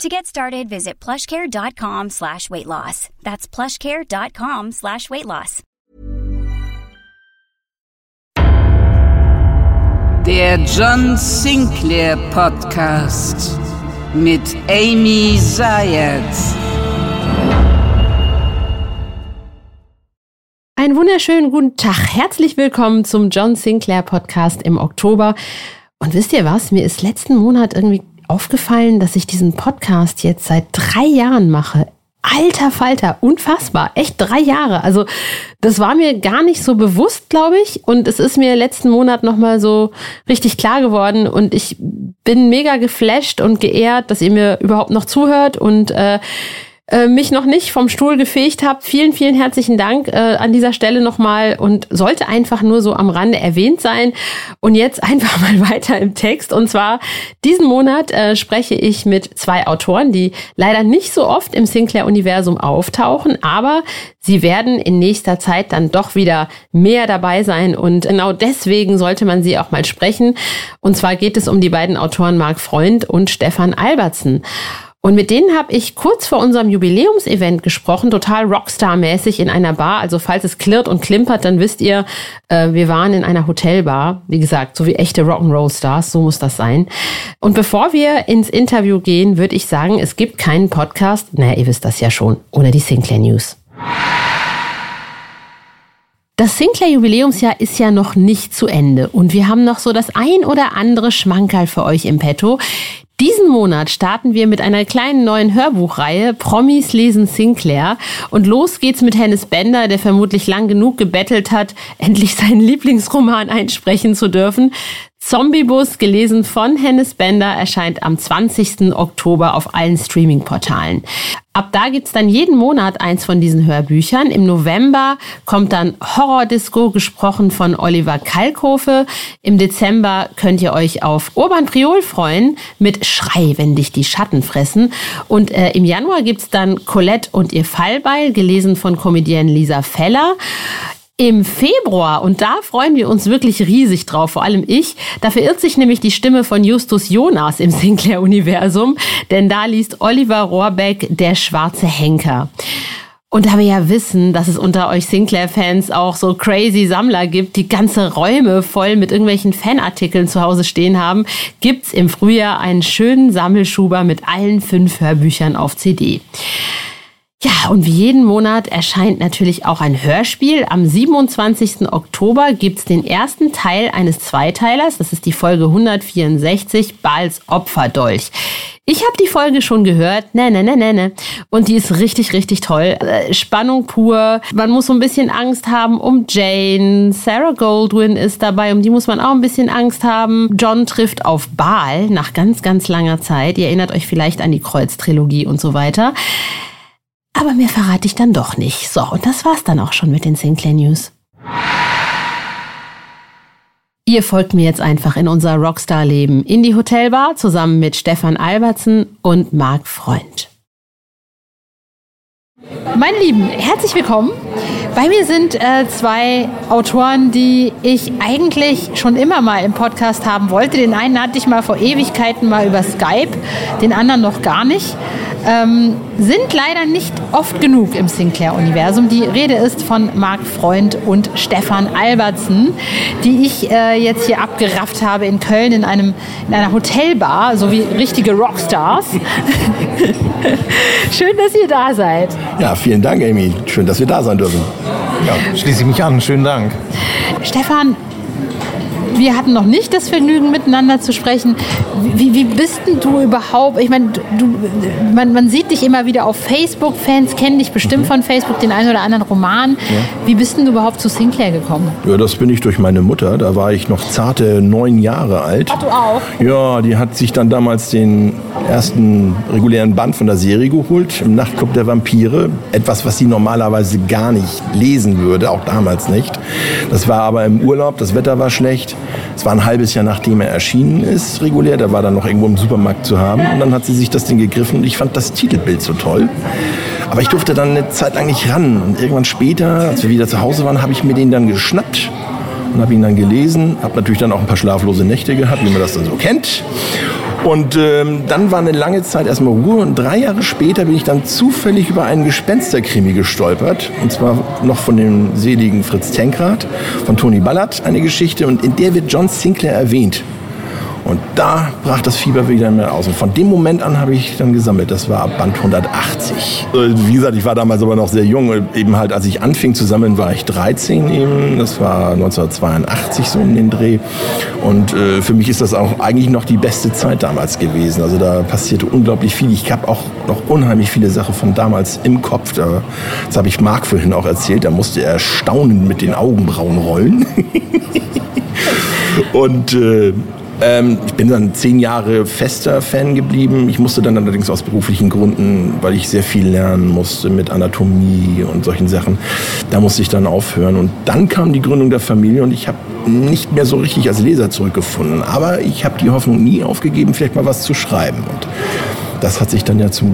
To get started, visit plushcare.com/weightloss. That's plushcare.com/weightloss. Der John Sinclair Podcast mit Amy Zayetz. Einen wunderschönen guten Tag. Herzlich willkommen zum John Sinclair Podcast im Oktober. Und wisst ihr was? Mir ist letzten Monat irgendwie aufgefallen, dass ich diesen Podcast jetzt seit 3 Jahren mache. Alter Falter, unfassbar, echt 3 Jahre. Also das war mir gar nicht so bewusst, glaube ich. Und es ist mir letzten Monat nochmal so richtig klar geworden. Und ich bin mega geflasht und geehrt, dass ihr mir überhaupt noch zuhört und mich noch nicht vom Stuhl gefegt habt. Vielen, vielen herzlichen Dank an dieser Stelle nochmal und sollte einfach nur so am Rande erwähnt sein. Und jetzt einfach mal weiter im Text. Und zwar diesen Monat spreche ich mit 2 Autoren, die leider nicht so oft im Sinclair-Universum auftauchen, aber sie werden in nächster Zeit dann doch wieder mehr dabei sein. Und genau deswegen sollte man sie auch mal sprechen. Und zwar geht es um die beiden Autoren Marc Freund und Stefan Albertsen. Und mit denen habe ich kurz vor unserem Jubiläumsevent gesprochen, total Rockstar-mäßig in einer Bar. Also falls es klirrt und klimpert, dann wisst ihr, wir waren in einer Hotelbar. Wie gesagt, so wie echte Rock'n'Roll-Stars, so muss das sein. Und bevor wir ins Interview gehen, würde ich sagen, es gibt keinen Podcast, naja, ihr wisst das ja schon, ohne die Sinclair News. Das Sinclair-Jubiläumsjahr ist ja noch nicht zu Ende und wir haben noch so das ein oder andere Schmankerl für euch im Petto. Diesen Monat starten wir mit einer kleinen neuen Hörbuchreihe Promis lesen Sinclair und los geht's mit Hennes Bender, der vermutlich lang genug gebettelt hat, endlich seinen Lieblingsroman einsprechen zu dürfen. Zombiebus, gelesen von Hennes Bender, erscheint am 20. Oktober auf allen Streaming-Portalen. Ab da gibt's dann jeden Monat eins von diesen Hörbüchern. Im November kommt dann Horrordisco, gesprochen von Oliver Kalkofe. Im Dezember könnt ihr euch auf Urban Priol freuen mit Schrei, wenn dich die Schatten fressen. Und im Januar gibt's dann Colette und ihr Fallbeil, gelesen von Comedienne Lisa Feller. Im Februar, und da freuen wir uns wirklich riesig drauf, vor allem ich, da verirrt sich nämlich die Stimme von Justus Jonas im Sinclair-Universum, denn da liest Oliver Rohrbeck Der schwarze Henker. Und da wir ja wissen, dass es unter euch Sinclair-Fans auch so crazy Sammler gibt, die ganze Räume voll mit irgendwelchen Fanartikeln zu Hause stehen haben, gibt's im Frühjahr einen schönen Sammelschuber mit allen 5 Hörbüchern auf CD. Ja, und wie jeden Monat erscheint natürlich auch ein Hörspiel. Am 27. Oktober gibt's den ersten Teil eines Zweiteilers. Das ist die Folge 164, Bahls Opferdolch. Ich habe die Folge schon gehört. Ne. Und die ist richtig, richtig toll. Spannung pur. Man muss so ein bisschen Angst haben um Jane. Sarah Goldwyn ist dabei. Um die muss man auch ein bisschen Angst haben. John trifft auf Bahl nach ganz, ganz langer Zeit. Ihr erinnert euch vielleicht an die Kreuz-Trilogie und so weiter. Aber mehr verrate ich dann doch nicht. So, und das war's dann auch schon mit den Sinclair News. Ihr folgt mir jetzt einfach in unser Rockstar-Leben in die Hotelbar zusammen mit Stefan Albertsen und Marc Freund. Meine Lieben, herzlich willkommen. Bei mir sind 2 Autoren, die ich eigentlich schon immer mal im Podcast haben wollte. Den einen hatte ich mal vor Ewigkeiten mal über Skype, den anderen noch gar nicht. Sind leider nicht oft genug im Sinclair-Universum. Die Rede ist von Marc Freund und Stefan Albertsen, die ich jetzt hier abgerafft habe in Köln in einer Hotelbar, so wie richtige Rockstars. Schön, dass ihr da seid. Ja, vielen Dank, Amy. Schön, dass wir da sein dürfen. Ja, schließe ich mich an. Schönen Dank. Stefan, Wir hatten noch nicht das Vergnügen, miteinander zu sprechen. Wie bist denn du überhaupt? Ich meine, man sieht dich immer wieder auf Facebook. Fans kennen dich bestimmt von Facebook, den einen oder anderen Roman. Ja. Wie bist denn du überhaupt zu Sinclair gekommen? Ja, das bin ich durch meine Mutter. Da war ich noch zarte 9 Jahre alt. Ach, du auch? Ja, die hat sich dann damals den ersten regulären Band von der Serie geholt. Im Nachtclub der Vampire. Etwas, was sie normalerweise gar nicht lesen würde. Auch damals nicht. Das war aber im Urlaub. Das Wetter war schlecht. Es war ein halbes Jahr, nachdem er erschienen ist, regulär. Der war dann noch irgendwo im Supermarkt zu haben. Und dann hat sie sich das Ding gegriffen und ich fand das Titelbild so toll. Aber ich durfte dann eine Zeit lang nicht ran. Und irgendwann später, als wir wieder zu Hause waren, habe ich mir den dann geschnappt und habe ihn dann gelesen. Habe natürlich dann auch ein paar schlaflose Nächte gehabt, wie man das dann so kennt. Und dann war eine lange Zeit erstmal Ruhe und 3 Jahre später bin ich dann zufällig über einen Gespensterkrimi gestolpert. Und zwar noch von dem seligen Fritz Tenkert, von Toni Ballard, eine Geschichte. Und in der wird John Sinclair erwähnt. Und da brach das Fieber wieder mehr aus. Und von dem Moment an habe ich dann gesammelt. Das war ab Band 180. Wie gesagt, ich war damals aber noch sehr jung. Eben halt, als ich anfing zu sammeln, war ich 13 eben. Das war 1982 so um den Dreh. Und für mich ist das auch eigentlich noch die beste Zeit damals gewesen. Also da passierte unglaublich viel. Ich habe auch noch unheimlich viele Sachen von damals im Kopf. Das habe ich Marc vorhin auch erzählt. Da musste er staunend mit den Augenbrauen rollen. Und ich bin dann 10 Jahre fester Fan geblieben. Ich musste dann allerdings aus beruflichen Gründen, weil ich sehr viel lernen musste mit Anatomie und solchen Sachen, da musste ich dann aufhören. Und dann kam die Gründung der Familie und ich habe nicht mehr so richtig als Leser zurückgefunden. Aber ich habe die Hoffnung nie aufgegeben, vielleicht mal was zu schreiben. Und das hat sich dann ja zu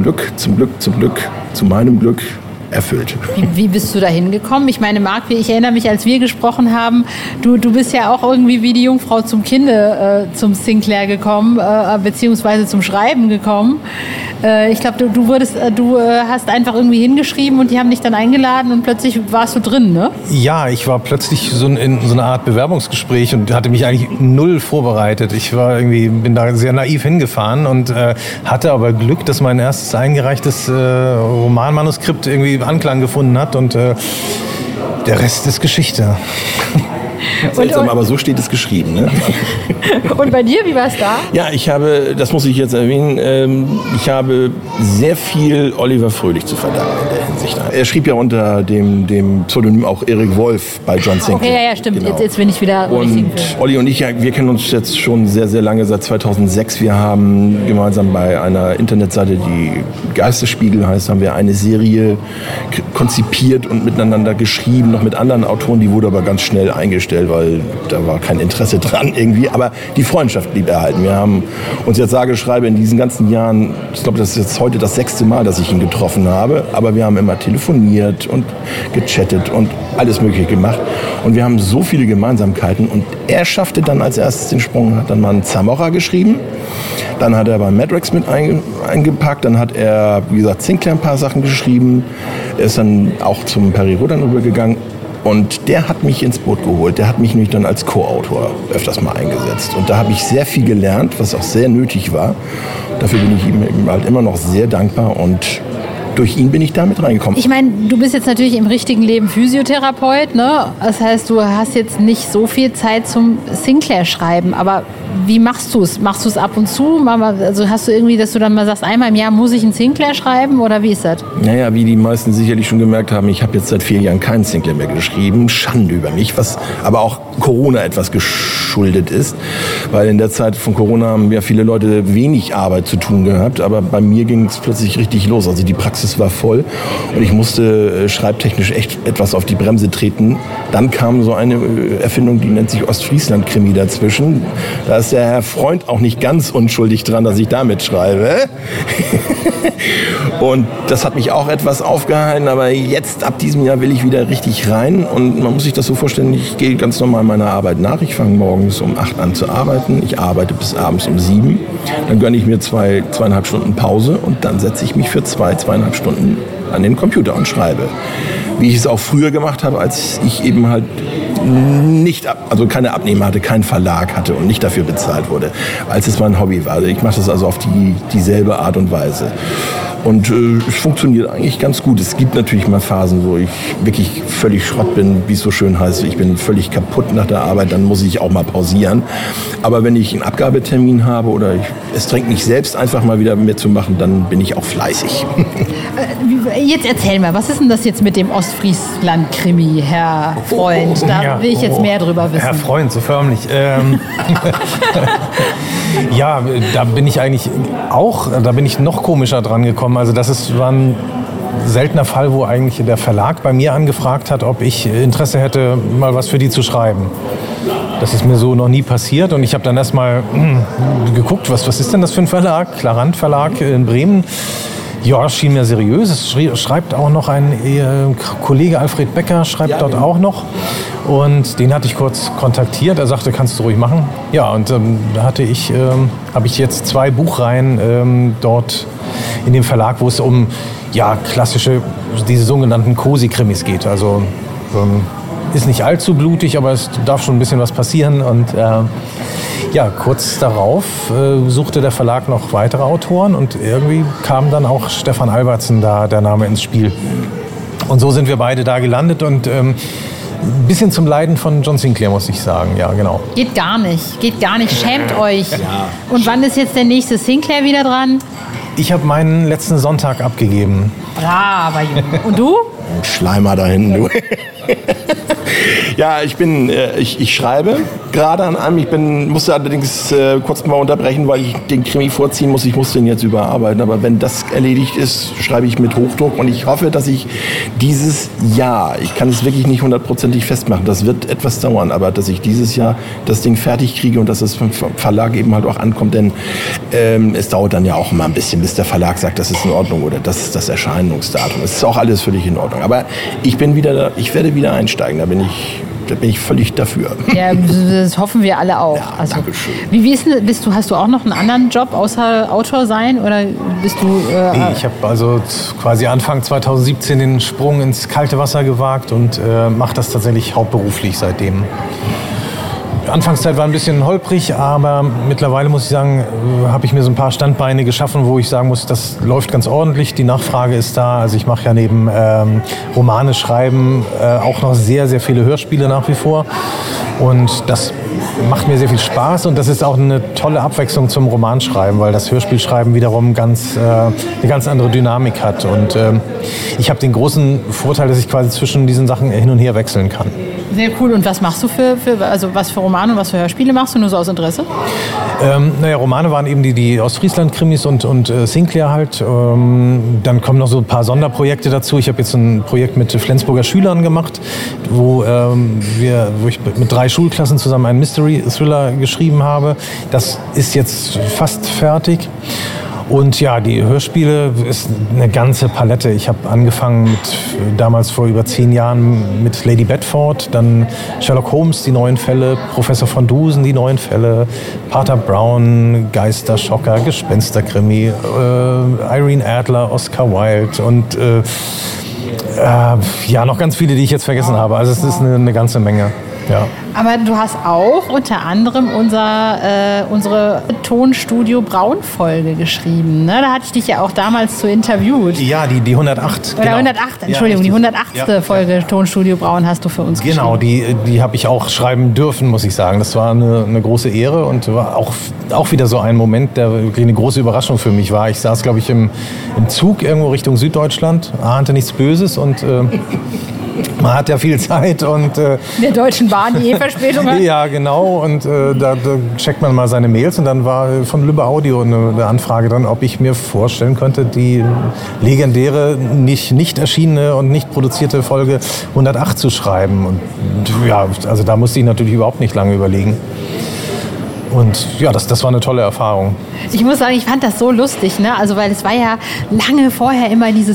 meinem Glück erfüllt. Wie bist du da hingekommen? Ich meine, Marc, ich erinnere mich, als wir gesprochen haben, du bist ja auch irgendwie wie die Jungfrau zum Kinde zum Sinclair gekommen, beziehungsweise zum Schreiben gekommen. Ich glaube, du hast einfach irgendwie hingeschrieben und die haben dich dann eingeladen und plötzlich warst du drin, ne? Ja, ich war plötzlich in so einer Art Bewerbungsgespräch und hatte mich eigentlich null vorbereitet. Ich war bin da sehr naiv hingefahren und hatte aber Glück, dass mein erstes eingereichtes Romanmanuskript irgendwie Anklang gefunden hat und der Rest ist Geschichte. Seltsam, aber so steht es geschrieben. Ne? Und bei dir, wie war es da? Ja, das muss ich jetzt erwähnen, ich habe sehr viel Oliver Fröhlich zu verdanken in der Hinsicht. Er schrieb ja unter dem Pseudonym auch Eric Wolf bei John Sinclair. Okay, ja, stimmt. Genau. Jetzt bin ich wieder richtig. Und Olli und ich, wir kennen uns jetzt schon sehr, sehr lange, seit 2006. Wir haben gemeinsam bei einer Internetseite, die Geisterspiegel heißt, haben wir eine Serie konzipiert und miteinander geschrieben, noch mit anderen Autoren. Die wurde aber ganz schnell eingestellt, weil da war kein Interesse dran irgendwie. Aber die Freundschaft blieb erhalten. Wir haben uns jetzt sage, schreibe in diesen ganzen Jahren, ich glaube, das ist jetzt heute das 6. Mal, dass ich ihn getroffen habe. Aber wir haben immer telefoniert und gechattet und alles Mögliche gemacht. Und wir haben so viele Gemeinsamkeiten. Und er schaffte dann als erstes den Sprung, hat dann mal einen Zamora geschrieben. Dann hat er bei Madrex mit eingepackt. Dann hat er, wie gesagt, Sinclair ein paar Sachen geschrieben. Er ist dann auch zum Peri-Rodan rübergegangen. Und der hat mich ins Boot geholt. Der hat mich nämlich dann als Co-Autor öfters mal eingesetzt. Und da habe ich sehr viel gelernt, was auch sehr nötig war. Dafür bin ich ihm halt immer noch sehr dankbar und durch ihn bin ich damit reingekommen. Ich meine, du bist jetzt natürlich im richtigen Leben Physiotherapeut, ne? Das heißt, du hast jetzt nicht so viel Zeit zum Sinclair-Schreiben, aber wie machst du es? Machst du es ab und zu? Also hast du irgendwie, dass du dann mal sagst, einmal im Jahr muss ich einen Sinclair schreiben oder wie ist das? Naja, wie die meisten sicherlich schon gemerkt haben, ich habe jetzt seit 4 Jahren keinen Sinclair mehr geschrieben. Schande über mich, was aber auch Corona etwas geschuldet ist, weil in der Zeit von Corona haben ja viele Leute wenig Arbeit zu tun gehabt, aber bei mir ging es plötzlich richtig los. Also die Praxis war voll und ich musste schreibtechnisch echt etwas auf die Bremse treten. Dann kam so eine Erfindung, die nennt sich Ostfriesland-Krimi dazwischen. Da ist der Herr Freund auch nicht ganz unschuldig dran, dass ich damit schreibe. Und das hat mich auch etwas aufgehalten, aber jetzt ab diesem Jahr will ich wieder richtig rein und man muss sich das so vorstellen, ich gehe ganz normal meiner Arbeit nach. Ich fange morgens um 8 an zu arbeiten, ich arbeite bis abends um 7. Dann gönne ich mir 2,5 Stunden Pause und dann setze ich mich für 2,5 Stunden an den Computer und schreibe. wie ich es auch früher gemacht habe, als ich eben halt keine Abnehmer hatte, keinen Verlag hatte und nicht dafür bezahlt wurde, als es mein Hobby war. Ich mache das also auf dieselbe Art und Weise. Und es funktioniert eigentlich ganz gut. Es gibt natürlich mal Phasen, wo ich wirklich völlig Schrott bin, wie es so schön heißt. Ich bin völlig kaputt nach der Arbeit, dann muss ich auch mal pausieren. Aber wenn ich einen Abgabetermin habe oder es drängt mich selbst einfach mal wieder mitzumachen, dann bin ich auch fleißig. Jetzt erzähl mal, was ist denn das jetzt mit dem Ostfriesland-Krimi, Herr Freund? Da will ich jetzt mehr drüber wissen. Herr Freund, so förmlich. Ja, da bin ich noch komischer dran gekommen. Also war ein seltener Fall, wo eigentlich der Verlag bei mir angefragt hat, ob ich Interesse hätte, mal was für die zu schreiben. Das ist mir so noch nie passiert und ich habe dann erstmal geguckt, was ist denn das für ein Verlag? Clarant Verlag in Bremen. Ja, schien mir seriös. Es schreibt auch noch ein Kollege, Alfred Becker, auch noch. Und den hatte ich kurz kontaktiert. Er sagte, kannst du ruhig machen. Ja, und da habe ich jetzt 2 Buchreihen dort in dem Verlag, wo es um klassische, diese sogenannten Cosi-Krimis geht. Also ist nicht allzu blutig, aber es darf schon ein bisschen was passieren. Und kurz darauf suchte der Verlag noch weitere Autoren und irgendwie kam dann auch Stefan Albertsen der Name ins Spiel. Und so sind wir beide da gelandet und bisschen zum Leiden von John Sinclair, muss ich sagen. Ja, genau. Geht gar nicht. Schämt euch. Ja. Und wann ist jetzt der nächste Sinclair wieder dran? Ich habe meinen letzten Sonntag abgegeben. Braver Junge. Und du? Schleimer da hinten, du. Ja, ich schreibe gerade an einem. Musste allerdings kurz mal unterbrechen, weil ich den Krimi vorziehen muss. Ich muss den jetzt überarbeiten. Aber wenn das erledigt ist, schreibe ich mit Hochdruck. Und ich hoffe, dass ich dieses Jahr, ich kann es wirklich nicht 100%ig festmachen, das wird etwas dauern, aber dass ich dieses Jahr das Ding fertig kriege und dass es vom Verlag eben halt auch ankommt. Denn es dauert dann ja auch immer ein bisschen, bis der Verlag sagt, das ist in Ordnung oder das ist das Erscheinungsdatum. Es ist auch alles völlig in Ordnung. Aber ich werde wieder einsteigen. Da bin ich völlig dafür. Ja, das hoffen wir alle auch. Ja, also, Dankeschön. Wie ist denn, hast du auch noch einen anderen Job außer Autor sein? Oder bist du? Nee, ich habe also quasi Anfang 2017 den Sprung ins kalte Wasser gewagt und mache das tatsächlich hauptberuflich seitdem. Die Anfangszeit war ein bisschen holprig, aber mittlerweile muss ich sagen, habe ich mir so ein paar Standbeine geschaffen, wo ich sagen muss, das läuft ganz ordentlich, die Nachfrage ist da. Also ich mache ja neben Romane schreiben auch noch sehr, sehr viele Hörspiele nach wie vor und das macht mir sehr viel Spaß und das ist auch eine tolle Abwechslung zum Romanschreiben, weil das Hörspielschreiben wiederum eine ganz andere Dynamik hat und ich habe den großen Vorteil, dass ich quasi zwischen diesen Sachen hin und her wechseln kann. Sehr cool. Und was machst du was für Romane und was für Hörspiele machst du, nur so aus Interesse? Romane waren eben die Ostfriesland-Krimis und Sinclair halt. Dann kommen noch so ein paar Sonderprojekte dazu. Ich habe jetzt ein Projekt mit Flensburger Schülern gemacht, wo ich mit 3 Schulklassen zusammen einen Mystery-Thriller geschrieben habe. Das ist jetzt fast fertig. Und ja, die Hörspiele ist eine ganze Palette. Ich habe angefangen damals vor über 10 Jahren mit Lady Bedford, dann Sherlock Holmes, die neuen Fälle, Professor von Dusen, die neuen Fälle, Pater Brown, Geisterschocker, Gespensterkrimi, Irene Adler, Oscar Wilde und noch ganz viele, die ich jetzt vergessen habe. Also es ist eine ganze Menge. Ja. Aber du hast auch unter anderem unsere Tonstudio Braun Folge geschrieben. Ne? Da hatte ich dich ja auch damals zu interviewt. Ja, die 108. Oder genau. 108, Entschuldigung, ja, die 108. Ja. Folge Tonstudio Braun hast du für uns geschrieben. Genau, die habe ich auch schreiben dürfen, muss ich sagen. Das war eine große Ehre und war auch wieder so ein Moment, der wirklich eine große Überraschung für mich war. Ich saß, glaube ich, im Zug irgendwo Richtung Süddeutschland, ahnte nichts Böses und... Man hat ja viel Zeit und... in der Deutschen Bahn, die Verspätung hat. Ja, genau. Und da checkt man mal seine Mails. Und dann war von Lübbe Audio eine Anfrage dran, ob ich mir vorstellen könnte, die legendäre, nicht erschienene und nicht produzierte Folge 108 zu schreiben. Und ja, also da musste ich natürlich überhaupt nicht lange überlegen. Und ja, das war eine tolle Erfahrung. Ich muss sagen, ich fand das so lustig, ne? Also, weil es war ja lange vorher immer diese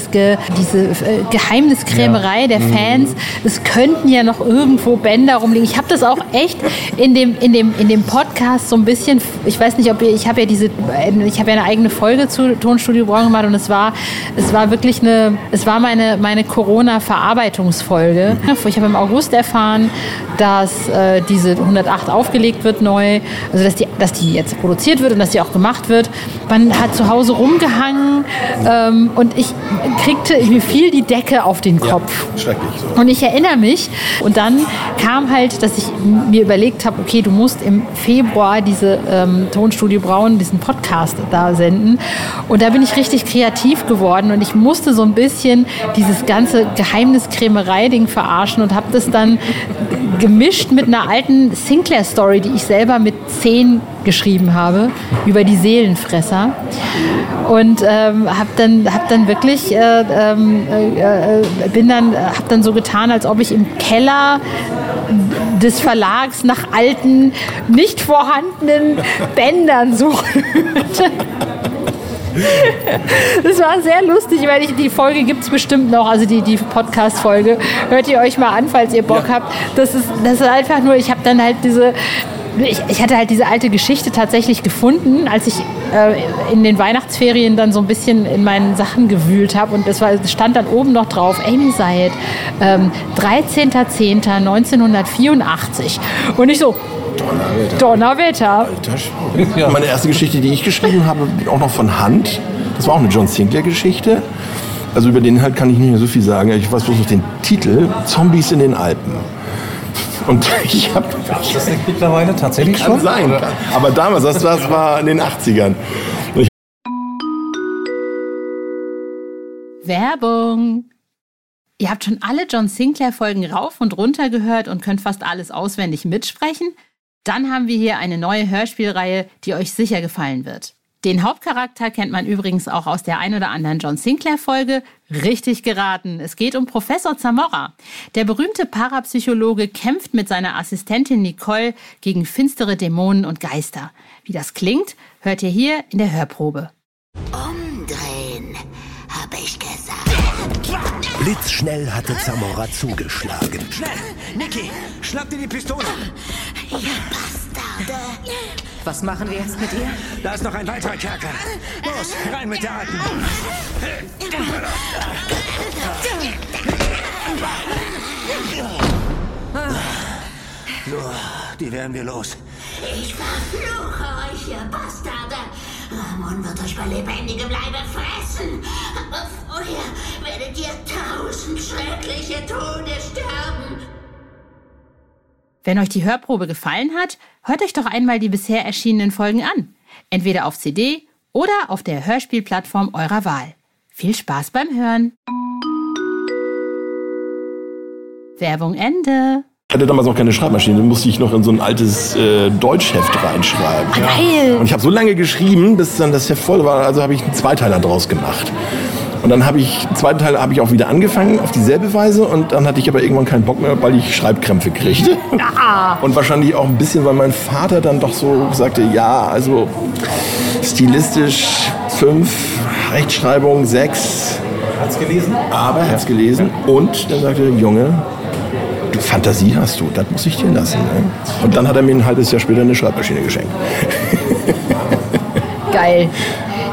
Geheimniskrämerei der Fans. Es könnten ja noch irgendwo Bänder rumliegen. Ich habe das auch echt in dem Podcast so ein bisschen, ich weiß nicht, ich habe ja eine eigene Folge zu Tonstudio Braun gemacht und es war meine Corona-Verarbeitungsfolge. Ich habe im August erfahren, dass diese 108 aufgelegt wird neu. Also dass die jetzt produziert wird und dass die auch gemacht wird. Man hat zu Hause rumgehangen und mir fiel die Decke auf den Kopf. Ja, schrecklich. So. Und ich erinnere mich. Und dann kam halt, dass ich mir überlegt habe, okay, du musst im Februar diese Tonstudio Braun, diesen Podcast da senden. Und da bin ich richtig kreativ geworden und ich musste so ein bisschen dieses ganze Geheimniskrämerei-Ding verarschen und habe das dann gemischt mit einer alten Sinclair-Story, die ich selber mit 10 geschrieben habe, über die Seelenfresser. Und hab dann so getan, als ob ich im Keller des Verlags nach alten, nicht vorhandenen Bändern suche. Das war sehr lustig, weil die Folge gibt es bestimmt noch, also die Podcast-Folge. Hört ihr euch mal an, falls ihr Bock habt. Das ist einfach nur, ich hatte halt diese alte Geschichte tatsächlich gefunden, als ich in den Weihnachtsferien dann so ein bisschen in meinen Sachen gewühlt habe. Und es stand dann oben noch drauf, Amy Zayetz, 13.10.1984. Und ich so... Donnerwetter. Alter, ja. Meine erste Geschichte, die ich geschrieben habe, auch noch von Hand. Das war auch eine John Sinclair-Geschichte. Also über den Inhalt kann ich nicht mehr so viel sagen. Ich weiß bloß noch den Titel, Zombies in den Alpen. Und ich habe... Das liegt mittlerweile tatsächlich schon. Kann sein. Oder? Aber damals, das war in den 80ern. Werbung. Ihr habt schon alle John Sinclair-Folgen rauf und runter gehört und könnt fast alles auswendig mitsprechen? Dann haben wir hier eine neue Hörspielreihe, die euch sicher gefallen wird. Den Hauptcharakter kennt man übrigens auch aus der ein oder anderen John Sinclair-Folge. Richtig geraten, es geht um Professor Zamora. Der berühmte Parapsychologe kämpft mit seiner Assistentin Nicole gegen finstere Dämonen und Geister. Wie das klingt, hört ihr hier in der Hörprobe. Umdrehen, habe ich gesagt. Blitzschnell hatte Zamora zugeschlagen. Schnell, Niki, schnapp dir die Pistole. Ihr Bastarde! Was machen wir jetzt mit ihr? Da ist noch ein weiterer Kerker. Los, rein mit der Alten! So, die werden wir los. Ich verfluche euch, ihr Bastarde! Ramon wird euch bei lebendigem Leibe fressen! Aber vorher werdet ihr 1000 schreckliche Tode sterben! Wenn euch die Hörprobe gefallen hat, hört euch doch einmal die bisher erschienenen Folgen an. Entweder auf CD oder auf der Hörspielplattform eurer Wahl. Viel Spaß beim Hören! Werbung Ende! Ich hatte damals noch keine Schreibmaschine, da musste ich noch in so ein altes Deutschheft reinschreiben. Ja. Und ich habe so lange geschrieben, bis dann das Heft voll war, also habe ich einen Zweiteiler draus gemacht. Und dann habe ich, zweiten Teil habe ich auch wieder angefangen, auf dieselbe Weise. Und dann hatte ich aber irgendwann keinen Bock mehr, weil ich Schreibkrämpfe kriegte. Ja. Und wahrscheinlich auch ein bisschen, weil mein Vater dann doch so sagte, ja, also stilistisch 5, Rechtschreibung 6. Hat's gelesen? Aber hat's gelesen. Und dann sagte der Junge, du, Fantasie hast du, das muss ich dir lassen. Ne? Und dann hat er mir ein halbes Jahr später eine Schreibmaschine geschenkt. Geil.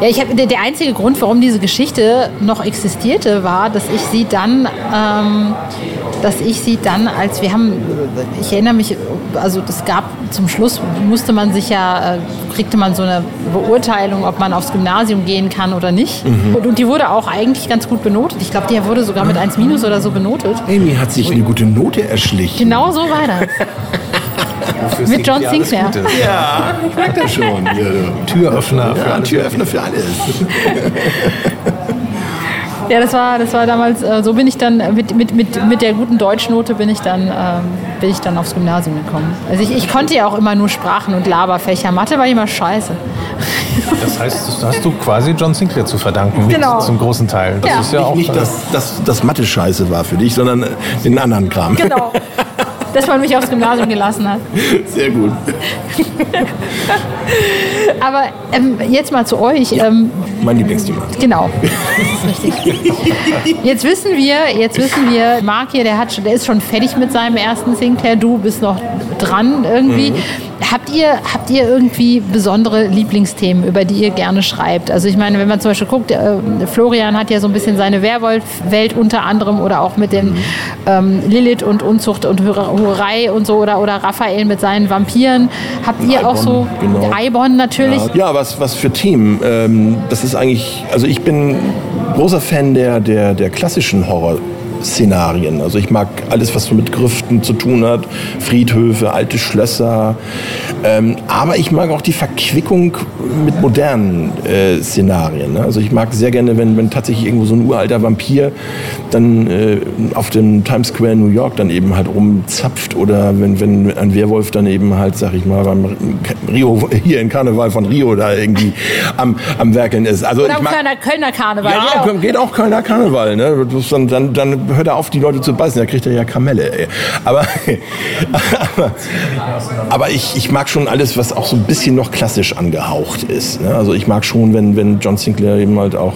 Ja, der einzige Grund, warum diese Geschichte noch existierte, war, dass ich sie dann, ich erinnere mich, also es gab zum Schluss, kriegte man so eine Beurteilung, ob man aufs Gymnasium gehen kann oder nicht. Mhm. Und die wurde auch eigentlich ganz gut benotet. Ich glaube, die wurde sogar mit 1- oder so benotet. Amy hat sich eine gute Note erschlichen. Genau so war das. Mit John Sinclair. Ja, ich mag das schon. Türöffner. Ja, Türöffner für alles. Ja, das war damals, so bin ich dann mit der guten Deutschnote bin ich dann aufs Gymnasium gekommen. Also ich konnte ja auch immer nur Sprachen und Laberfächer. Mathe war immer scheiße. Das heißt, das hast du quasi John Sinclair zu verdanken, genau. Zum großen Teil. Das ist ja auch nicht, dass das Mathe scheiße war für dich, sondern den anderen Kram. Genau. dass man mich aufs Gymnasium gelassen hat. Sehr gut. Aber jetzt mal zu euch. Ja, mein Lieblingsthema. Genau. Das ist richtig. Jetzt wissen wir, Marc hier, der ist schon fertig mit seinem ersten Sinclair. Du bist noch dran irgendwie. Mhm. Habt ihr irgendwie besondere Lieblingsthemen, über die ihr gerne schreibt? Also ich meine, wenn man zum Beispiel guckt, Florian hat ja so ein bisschen seine Werwolf-Welt unter anderem oder auch mit dem Lilith und Unzucht und Hurerei und so oder Raphael mit seinen Vampiren. Habt ihr auch so Eibon natürlich? Ja, was für Themen? Das ist eigentlich, also ich bin großer Fan der klassischen Horror-Szenarien. Also ich mag alles, was so mit Griften zu tun hat, Friedhöfe, alte Schlösser. Aber ich mag auch die Verquickung mit modernen Szenarien. Ne? Also ich mag sehr gerne, wenn tatsächlich irgendwo so ein uralter Vampir dann auf dem Times Square in New York dann eben halt rumzapft oder wenn ein Werwolf dann eben halt, sag ich mal, beim Rio, hier im Karneval von Rio da irgendwie am Werkeln ist. Also oder ich mag, Kölner Karneval. Ja, geht auch Kölner Karneval. Ne? Dann hört er auf, die Leute zu beißen, da kriegt er ja Kamelle. Ey. Aber ich mag schon alles, was auch so ein bisschen noch klassisch angehaucht ist. Ne? Also ich mag schon, wenn John Sinclair eben halt auch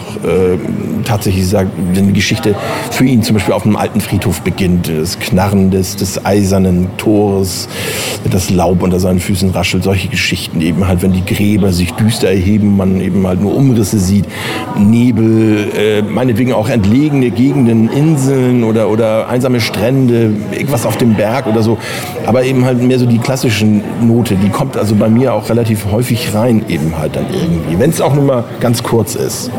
tatsächlich sagt, wenn die Geschichte für ihn zum Beispiel auf einem alten Friedhof beginnt, das Knarren des eisernen Tores, das Laub unter seinen Füßen raschelt, solche Geschichten eben halt, wenn die Gräber sich düster erheben, man eben halt nur Umrisse sieht, Nebel, meinetwegen auch entlegene Gegenden, Inseln oder einsame Strände, irgendwas auf dem Berg oder so, aber eben halt mehr so die klassischen Note, die kommt also bei mir auch relativ häufig rein eben halt dann irgendwie, wenn es auch nur mal ganz kurz ist.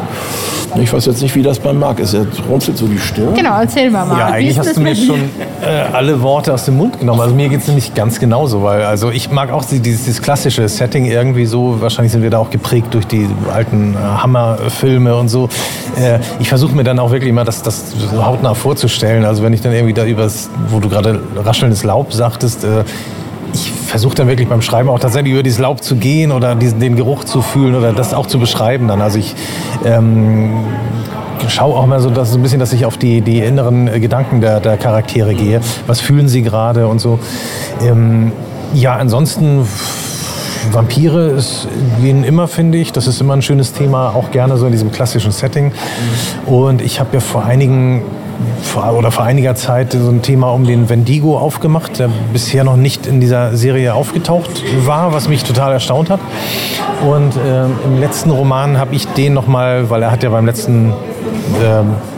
Ich weiß jetzt nicht, wie das beim Marc ist. Er runzelt so die Stirn. Genau, erzähl mal, Marc. Ja, eigentlich hast du mir schon alle Worte aus dem Mund genommen. Also mir geht es nämlich ganz genauso, weil also ich mag auch dieses klassische Setting irgendwie so. Wahrscheinlich sind wir da auch geprägt durch die alten Hammer-Filme und so. Ich versuche mir dann auch wirklich immer das so hautnah vorzustellen. Also wenn ich dann irgendwie da wo du gerade raschelndes Laub sagtest, ich versuche dann wirklich beim Schreiben auch tatsächlich über dieses Laub zu gehen oder den Geruch zu fühlen oder das auch zu beschreiben dann. Also ich schaue auch mal so ein bisschen, dass ich auf die inneren Gedanken der Charaktere gehe. Was fühlen sie gerade und so. Ja, ansonsten Vampire gehen immer, finde ich. Das ist immer ein schönes Thema, auch gerne so in diesem klassischen Setting. Und ich habe ja vor einiger Zeit so ein Thema um den Vendigo aufgemacht, der bisher noch nicht in dieser Serie aufgetaucht war, was mich total erstaunt hat. Und im letzten Roman habe ich den nochmal, weil er hat ja beim letzten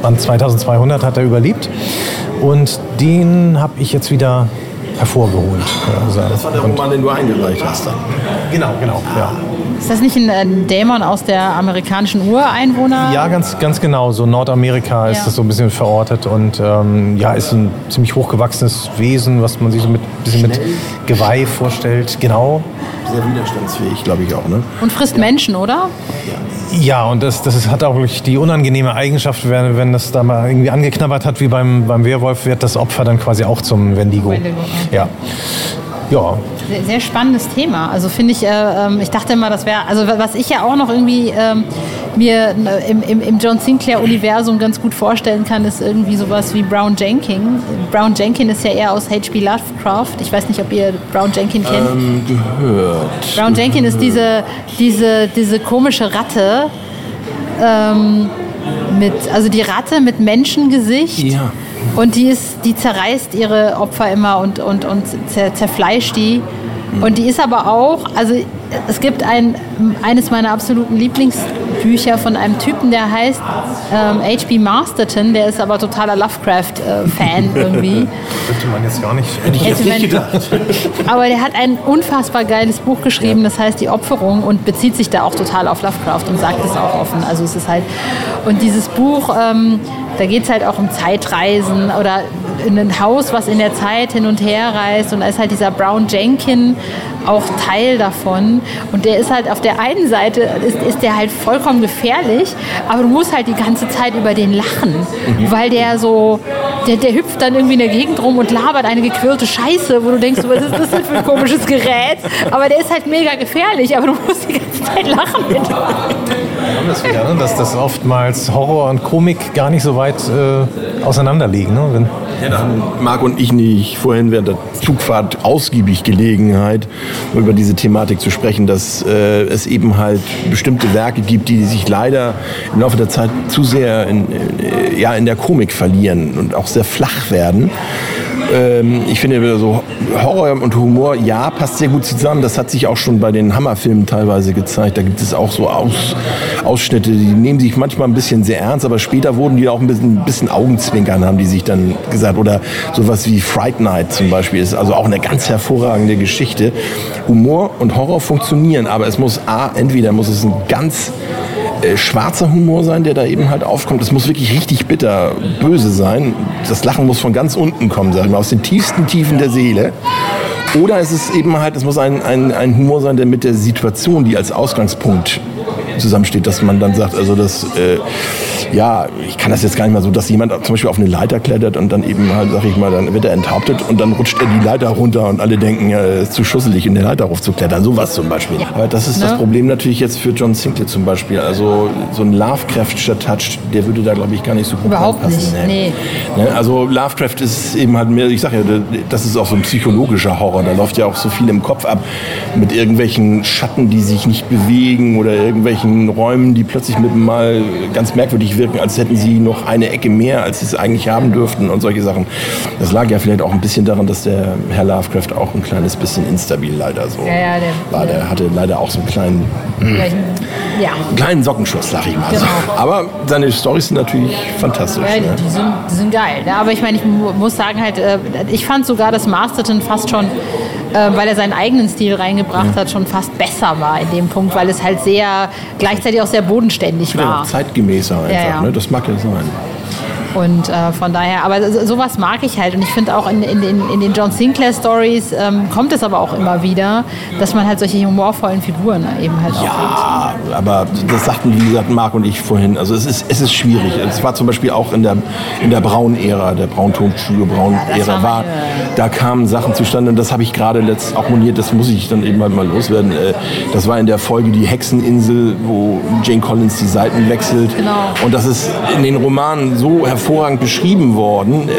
Band 2200 hat er überlebt. Und den habe ich jetzt wieder hervorgeholt. Also das war der Roman, den du eingereicht hast dann. Genau. Ja. Ist das nicht ein Dämon aus der amerikanischen Ureinwohner? Ja, ganz genau. So Nordamerika ist das so ein bisschen verortet und ist ein ziemlich hochgewachsenes Wesen, was man sich so ein bisschen mit Geweih vorstellt. Genau. Sehr widerstandsfähig, glaube ich auch, ne? Und frisst Menschen, oder? Ja, und das hat auch wirklich die unangenehme Eigenschaft, wenn das da mal irgendwie angeknabbert hat, wie beim Werwolf, wird das Opfer dann quasi auch zum Wendigo. Ja. Ja. Sehr, sehr spannendes Thema. Also finde ich, ich dachte immer, das wäre, also was ich ja auch noch irgendwie mir im John Sinclair-Universum ganz gut vorstellen kann, ist irgendwie sowas wie Brown Jenkins. Brown Jenkins ist ja eher aus H.P. Lovecraft. Ich weiß nicht, ob ihr Brown Jenkins kennt. Gehört. Brown Jenkins ist diese komische Ratte, die Ratte mit Menschengesicht. Ja. Und die zerreißt ihre Opfer immer und zerfleischt die. Und die ist aber auch, also es gibt eines meiner absoluten Lieblingsbücher von einem Typen, der heißt H.B. Masterton, der ist aber totaler Lovecraft-Fan irgendwie. Das hätte man jetzt gar nicht, hätte ich gedacht. Aber der hat ein unfassbar geiles Buch geschrieben, das heißt Die Opferung und bezieht sich da auch total auf Lovecraft und sagt es auch offen. Also es ist halt, und dieses Buch, da geht es halt auch um Zeitreisen oder in ein Haus, was in der Zeit hin und her reist. Und da ist halt dieser Brown Jenkins auch Teil davon. Und der ist halt auf der einen Seite, ist der halt vollkommen gefährlich, aber du musst halt die ganze Zeit über den lachen. Mhm. Weil der so, der hüpft dann irgendwie in der Gegend rum und labert eine gequirlte Scheiße, wo du denkst, was ist das denn für ein komisches Gerät? Aber der ist halt mega gefährlich, aber du musst die ganze Zeit lachen. haben das wieder, ne? Dass oftmals Horror und Komik gar nicht so weit auseinander liegen. Ne? Da haben Marc und ich nicht vorhin während der Zugfahrt ausgiebig Gelegenheit, über diese Thematik zu sprechen, dass es eben halt bestimmte Werke gibt, die sich leider im Laufe der Zeit zu sehr in der Komik verlieren und auch sehr flach werden. Ich finde, so Horror und Humor, ja, passt sehr gut zusammen. Das hat sich auch schon bei den Hammerfilmen teilweise gezeigt. Da gibt es auch so Ausschnitte, die nehmen sich manchmal ein bisschen sehr ernst, aber später wurden die auch ein bisschen Augenzwinkern, haben die sich dann gesagt. Oder sowas wie Fright Night zum Beispiel ist also auch eine ganz hervorragende Geschichte. Humor und Horror funktionieren, aber es muss entweder ein ganz schwarzer Humor sein, der da eben halt aufkommt. Es muss wirklich richtig bitter, böse sein. Das Lachen muss von ganz unten kommen, sag ich mal, aus den tiefsten Tiefen der Seele. Oder es ist eben halt, es muss ein Humor sein, der mit der Situation, die als Ausgangspunkt zusammensteht, dass man dann sagt, also das, ich kann das jetzt gar nicht mal so, dass jemand zum Beispiel auf eine Leiter klettert und dann eben halt, sag ich mal, dann wird er enthauptet und dann rutscht er die Leiter runter und alle denken, es ist zu schusselig, in den Leiter hochzuklettern, sowas zum Beispiel. Ja. Aber das ist das Problem natürlich jetzt für John Sinclair zum Beispiel, also so ein Lovecraftscher Touch, der würde da, glaube ich, gar nicht so gut überhaupt passen. Überhaupt nicht, nee. Also Lovecraft ist eben halt mehr, ich sag ja, das ist auch so ein psychologischer Horror, da läuft ja auch so viel im Kopf ab mit irgendwelchen Schatten, die sich nicht bewegen oder irgendwelchen Räumen, die plötzlich mit mal ganz merkwürdig wirken, als hätten sie noch eine Ecke mehr, als sie es eigentlich haben dürften und solche Sachen. Das lag ja vielleicht auch ein bisschen daran, dass der Herr Lovecraft auch ein kleines bisschen instabil leider so war. Der hatte leider auch so einen kleinen Sockenschuss, sag ich mal. Genau. Aber seine Storys sind natürlich fantastisch. Ja, die sind geil. Ne? Aber ich meine, ich muss sagen, halt, ich fand sogar, dass Masterton fast schon, weil er seinen eigenen Stil reingebracht hat, schon fast besser war in dem Punkt, weil es halt sehr, gleichzeitig auch sehr bodenständig war. Zeitgemäßer einfach, ne? Das mag ja sein. Und von daher, aber sowas mag ich halt. Und ich finde auch in den John Sinclair Stories kommt es aber auch immer wieder, dass man halt solche humorvollen Figuren eben halt auch sieht. Ja, aber das sagten, wie gesagt, Marc und ich vorhin. Also es ist schwierig. Es war zum Beispiel auch in der Braun-Ära, der Braun-Tonstudio Braun-Ära war. Da kamen Sachen zustande und das habe ich gerade letztens auch moniert. Das muss ich dann eben halt mal loswerden. Das war in der Folge die Hexeninsel, wo Jane Collins die Seiten wechselt. Genau. Und das ist in den Romanen so hervorragend beschrieben worden,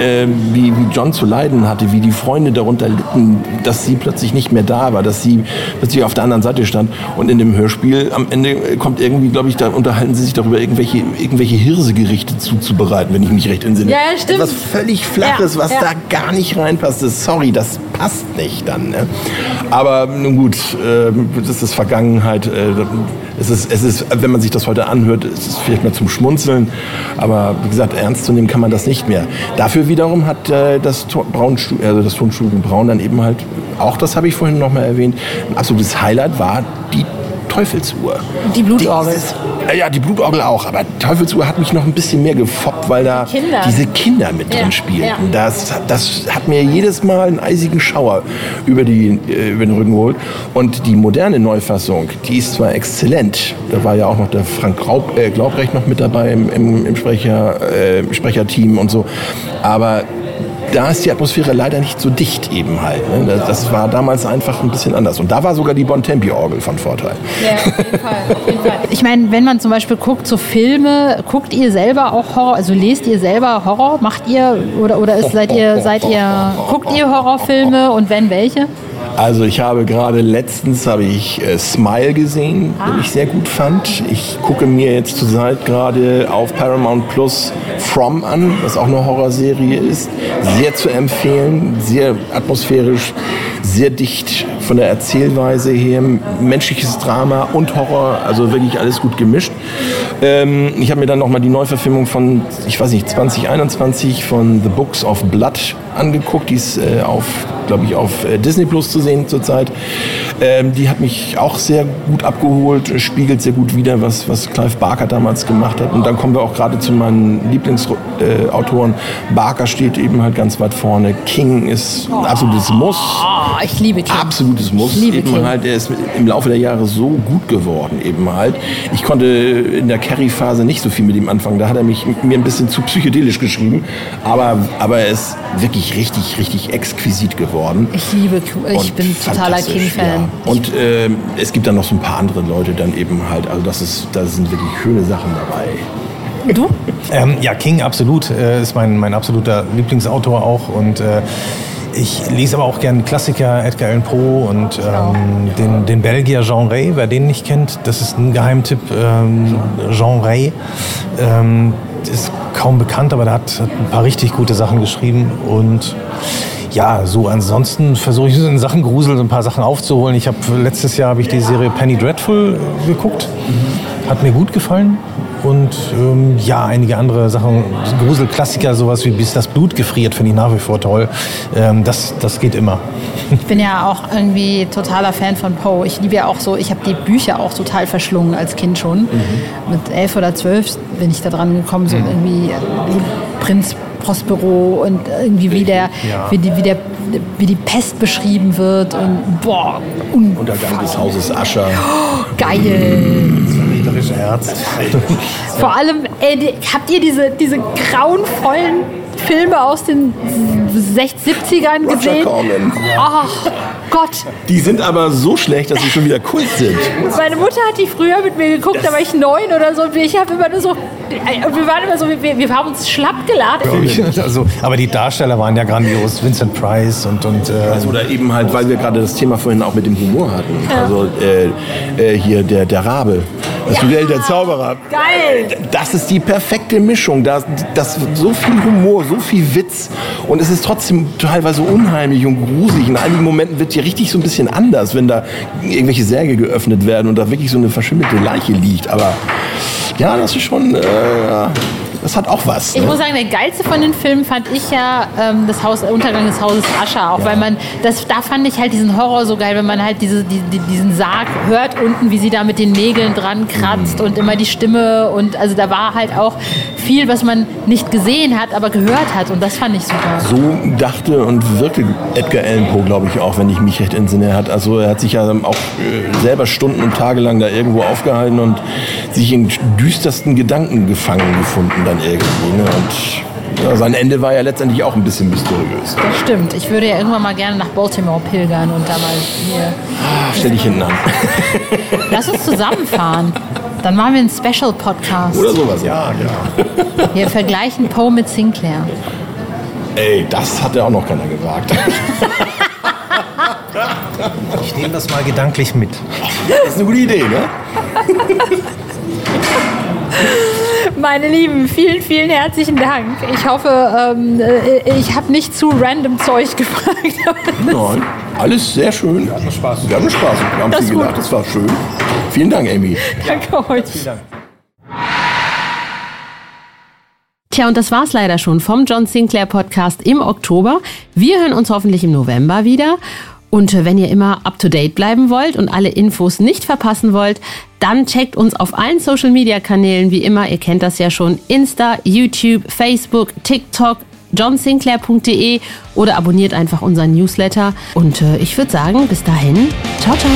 wie John zu leiden hatte, wie die Freunde darunter litten, dass sie plötzlich nicht mehr da war, dass sie plötzlich auf der anderen Seite stand. Und in dem Hörspiel am Ende kommt irgendwie, glaube ich, da unterhalten sie sich darüber, irgendwelche Hirsegerichte zuzubereiten, wenn ich mich recht entsinne. Ja, stimmt. Was völlig Flaches, was da gar nicht reinpasst. Sorry, das passt nicht dann. Ne? Aber nun gut, das ist Vergangenheit. Es ist, wenn man sich das heute anhört, ist es vielleicht mal zum Schmunzeln. Aber wie gesagt, ernst zu nehmen kann man das nicht mehr. Dafür wiederum hat das Tonstudio Braun dann eben halt, auch das habe ich vorhin noch mal erwähnt, ein absolutes Highlight war die Teufelsuhr. Die Blutorgel. Die Blutorgel auch. Aber Teufelsuhr hat mich noch ein bisschen mehr gefoppt, weil da diese Kinder mit drin spielten. Ja. Das hat mir jedes Mal einen eisigen Schauer über den Rücken geholt. Und die moderne Neufassung, die ist zwar exzellent. Da war ja auch noch der Frank Glaubrecht noch mit dabei im Sprecherteam und so. Aber da ist die Atmosphäre leider nicht so dicht eben halt. Ne? Das war damals einfach ein bisschen anders. Und da war sogar die Bontempi-Orgel von Vorteil. Ja, auf jeden Fall. Ich meine, wenn man zum Beispiel guckt, so Filme, guckt ihr selber auch Horror? Also lest ihr selber Horror? Macht ihr guckt ihr Horrorfilme und wenn welche? Also ich habe gerade letztens Smile gesehen, den ich sehr gut fand. Ich gucke mir jetzt zur Zeit gerade auf Paramount Plus From an, was auch eine Horrorserie ist. Sehr zu empfehlen, sehr atmosphärisch, sehr dicht von der Erzählweise her, menschliches Drama und Horror, also wirklich alles gut gemischt. Ich habe mir dann nochmal die Neuverfilmung von, 2021 von The Books of Blood angeguckt, die ist auf Disney Plus zu sehen zurzeit. Die hat mich auch sehr gut abgeholt, spiegelt sehr gut wider, was Clive Barker damals gemacht hat. Und dann kommen wir auch gerade zu meinen Lieblingsautoren. Barker steht eben halt ganz weit vorne. King ist ein absolutes Muss. Ich liebe King. Absolutes Muss. Er ist im Laufe der Jahre so gut geworden eben halt. Ich konnte in der Carrie-Phase nicht so viel mit ihm anfangen. Da hat er mir ein bisschen zu psychedelisch geschrieben. Aber er ist wirklich richtig, richtig exquisit geworden. geworden. Ich bin totaler King-Fan. Ja. Und es gibt dann noch so ein paar andere Leute dann eben halt. Also da sind wirklich schöne Sachen dabei. Du? Ja, King absolut. Ist mein absoluter Lieblingsautor auch. Und ich lese aber auch gern Klassiker, Edgar Allan Poe und den Belgier Jean Ray, wer den nicht kennt. Das ist ein Geheimtipp. Jean Ray ist kaum bekannt, aber der hat ein paar richtig gute Sachen geschrieben. Und ja, so ansonsten versuche ich in Sachen Grusel so ein paar Sachen aufzuholen. Letztes Jahr habe ich die Serie Penny Dreadful geguckt. Hat mir gut gefallen. Und einige andere Sachen, Gruselklassiker, sowas wie bis das Blut gefriert, finde ich nach wie vor toll. Das geht immer. Ich bin ja auch irgendwie totaler Fan von Poe. Ich liebe ja auch so, ich habe die Bücher auch total verschlungen als Kind schon. Mit 11 oder 12 bin ich da dran gekommen, so irgendwie Prinz Prospero und irgendwie wie die Pest beschrieben wird und boah, Untergang des Hauses Ascher. Oh, geil. Herz. Vor allem, habt ihr diese grauenvollen Filme aus den 70ern gesehen? Ach Gott. Die sind aber so schlecht, dass sie schon wieder Kunst sind. Meine Mutter hat die früher mit mir geguckt, da war ich 9 oder so. Wir haben uns schlapp geladen. Also, aber die Darsteller waren ja grandios. Vincent Price oder eben halt, weil wir gerade das Thema vorhin auch mit dem Humor hatten. Ja. Also hier der Rabe. Das Duell der Zauberer. Geil! Das ist die perfekte Mischung. Das so viel Humor, so viel Witz. Und es ist trotzdem teilweise unheimlich und gruselig. In einigen Momenten wird hier richtig so ein bisschen anders, wenn da irgendwelche Särge geöffnet werden und da wirklich so eine verschimmelte Leiche liegt. Aber ja, das ist schon... das hat auch was. Ich muss sagen, der geilste von den Filmen fand ich ja Untergang des Hauses Ascher. Auch weil da fand ich halt diesen Horror so geil, wenn man halt diesen Sarg hört unten, wie sie da mit den Nägeln dran kratzt und immer die Stimme. Und also da war halt auch viel, was man nicht gesehen hat, aber gehört hat. Und das fand ich super. So dachte und wirkte Edgar Allan Poe, glaube ich, auch, wenn ich mich recht entsinne hat. Also er hat sich ja auch selber Stunden und Tage lang da irgendwo aufgehalten und sich in düstersten Gedanken gefangen gefunden. Dann irgendwie, ne? Und ja, sein Ende war ja letztendlich auch ein bisschen mysteriös. Ne? Das stimmt. Ich würde ja irgendwann mal gerne nach Baltimore pilgern und da mal hier... stell dich hinten an. Lass uns zusammenfahren. Dann machen wir einen Special-Podcast. Oder sowas, ja. Wir vergleichen Poe mit Sinclair. Ey, das hat ja auch noch keiner gesagt. Ich nehme das mal gedanklich mit. Das ist eine gute Idee, ne? Meine Lieben, vielen, vielen herzlichen Dank. Ich hoffe, ich habe nicht zu random Zeug gefragt. Nein, alles sehr schön. Wir hatten Spaß. Wir haben viel gelacht. Das war schön. Vielen Dank, Amy. Danke euch. Vielen Dank. Tja, und das war's leider schon vom John Sinclair Podcast im Oktober. Wir hören uns hoffentlich im November wieder. Und wenn ihr immer up-to-date bleiben wollt und alle Infos nicht verpassen wollt, dann checkt uns auf allen Social-Media-Kanälen wie immer. Ihr kennt das ja schon. Insta, YouTube, Facebook, TikTok, johnsinclair.de oder abonniert einfach unseren Newsletter. Und ich würde sagen, bis dahin, ciao, ciao.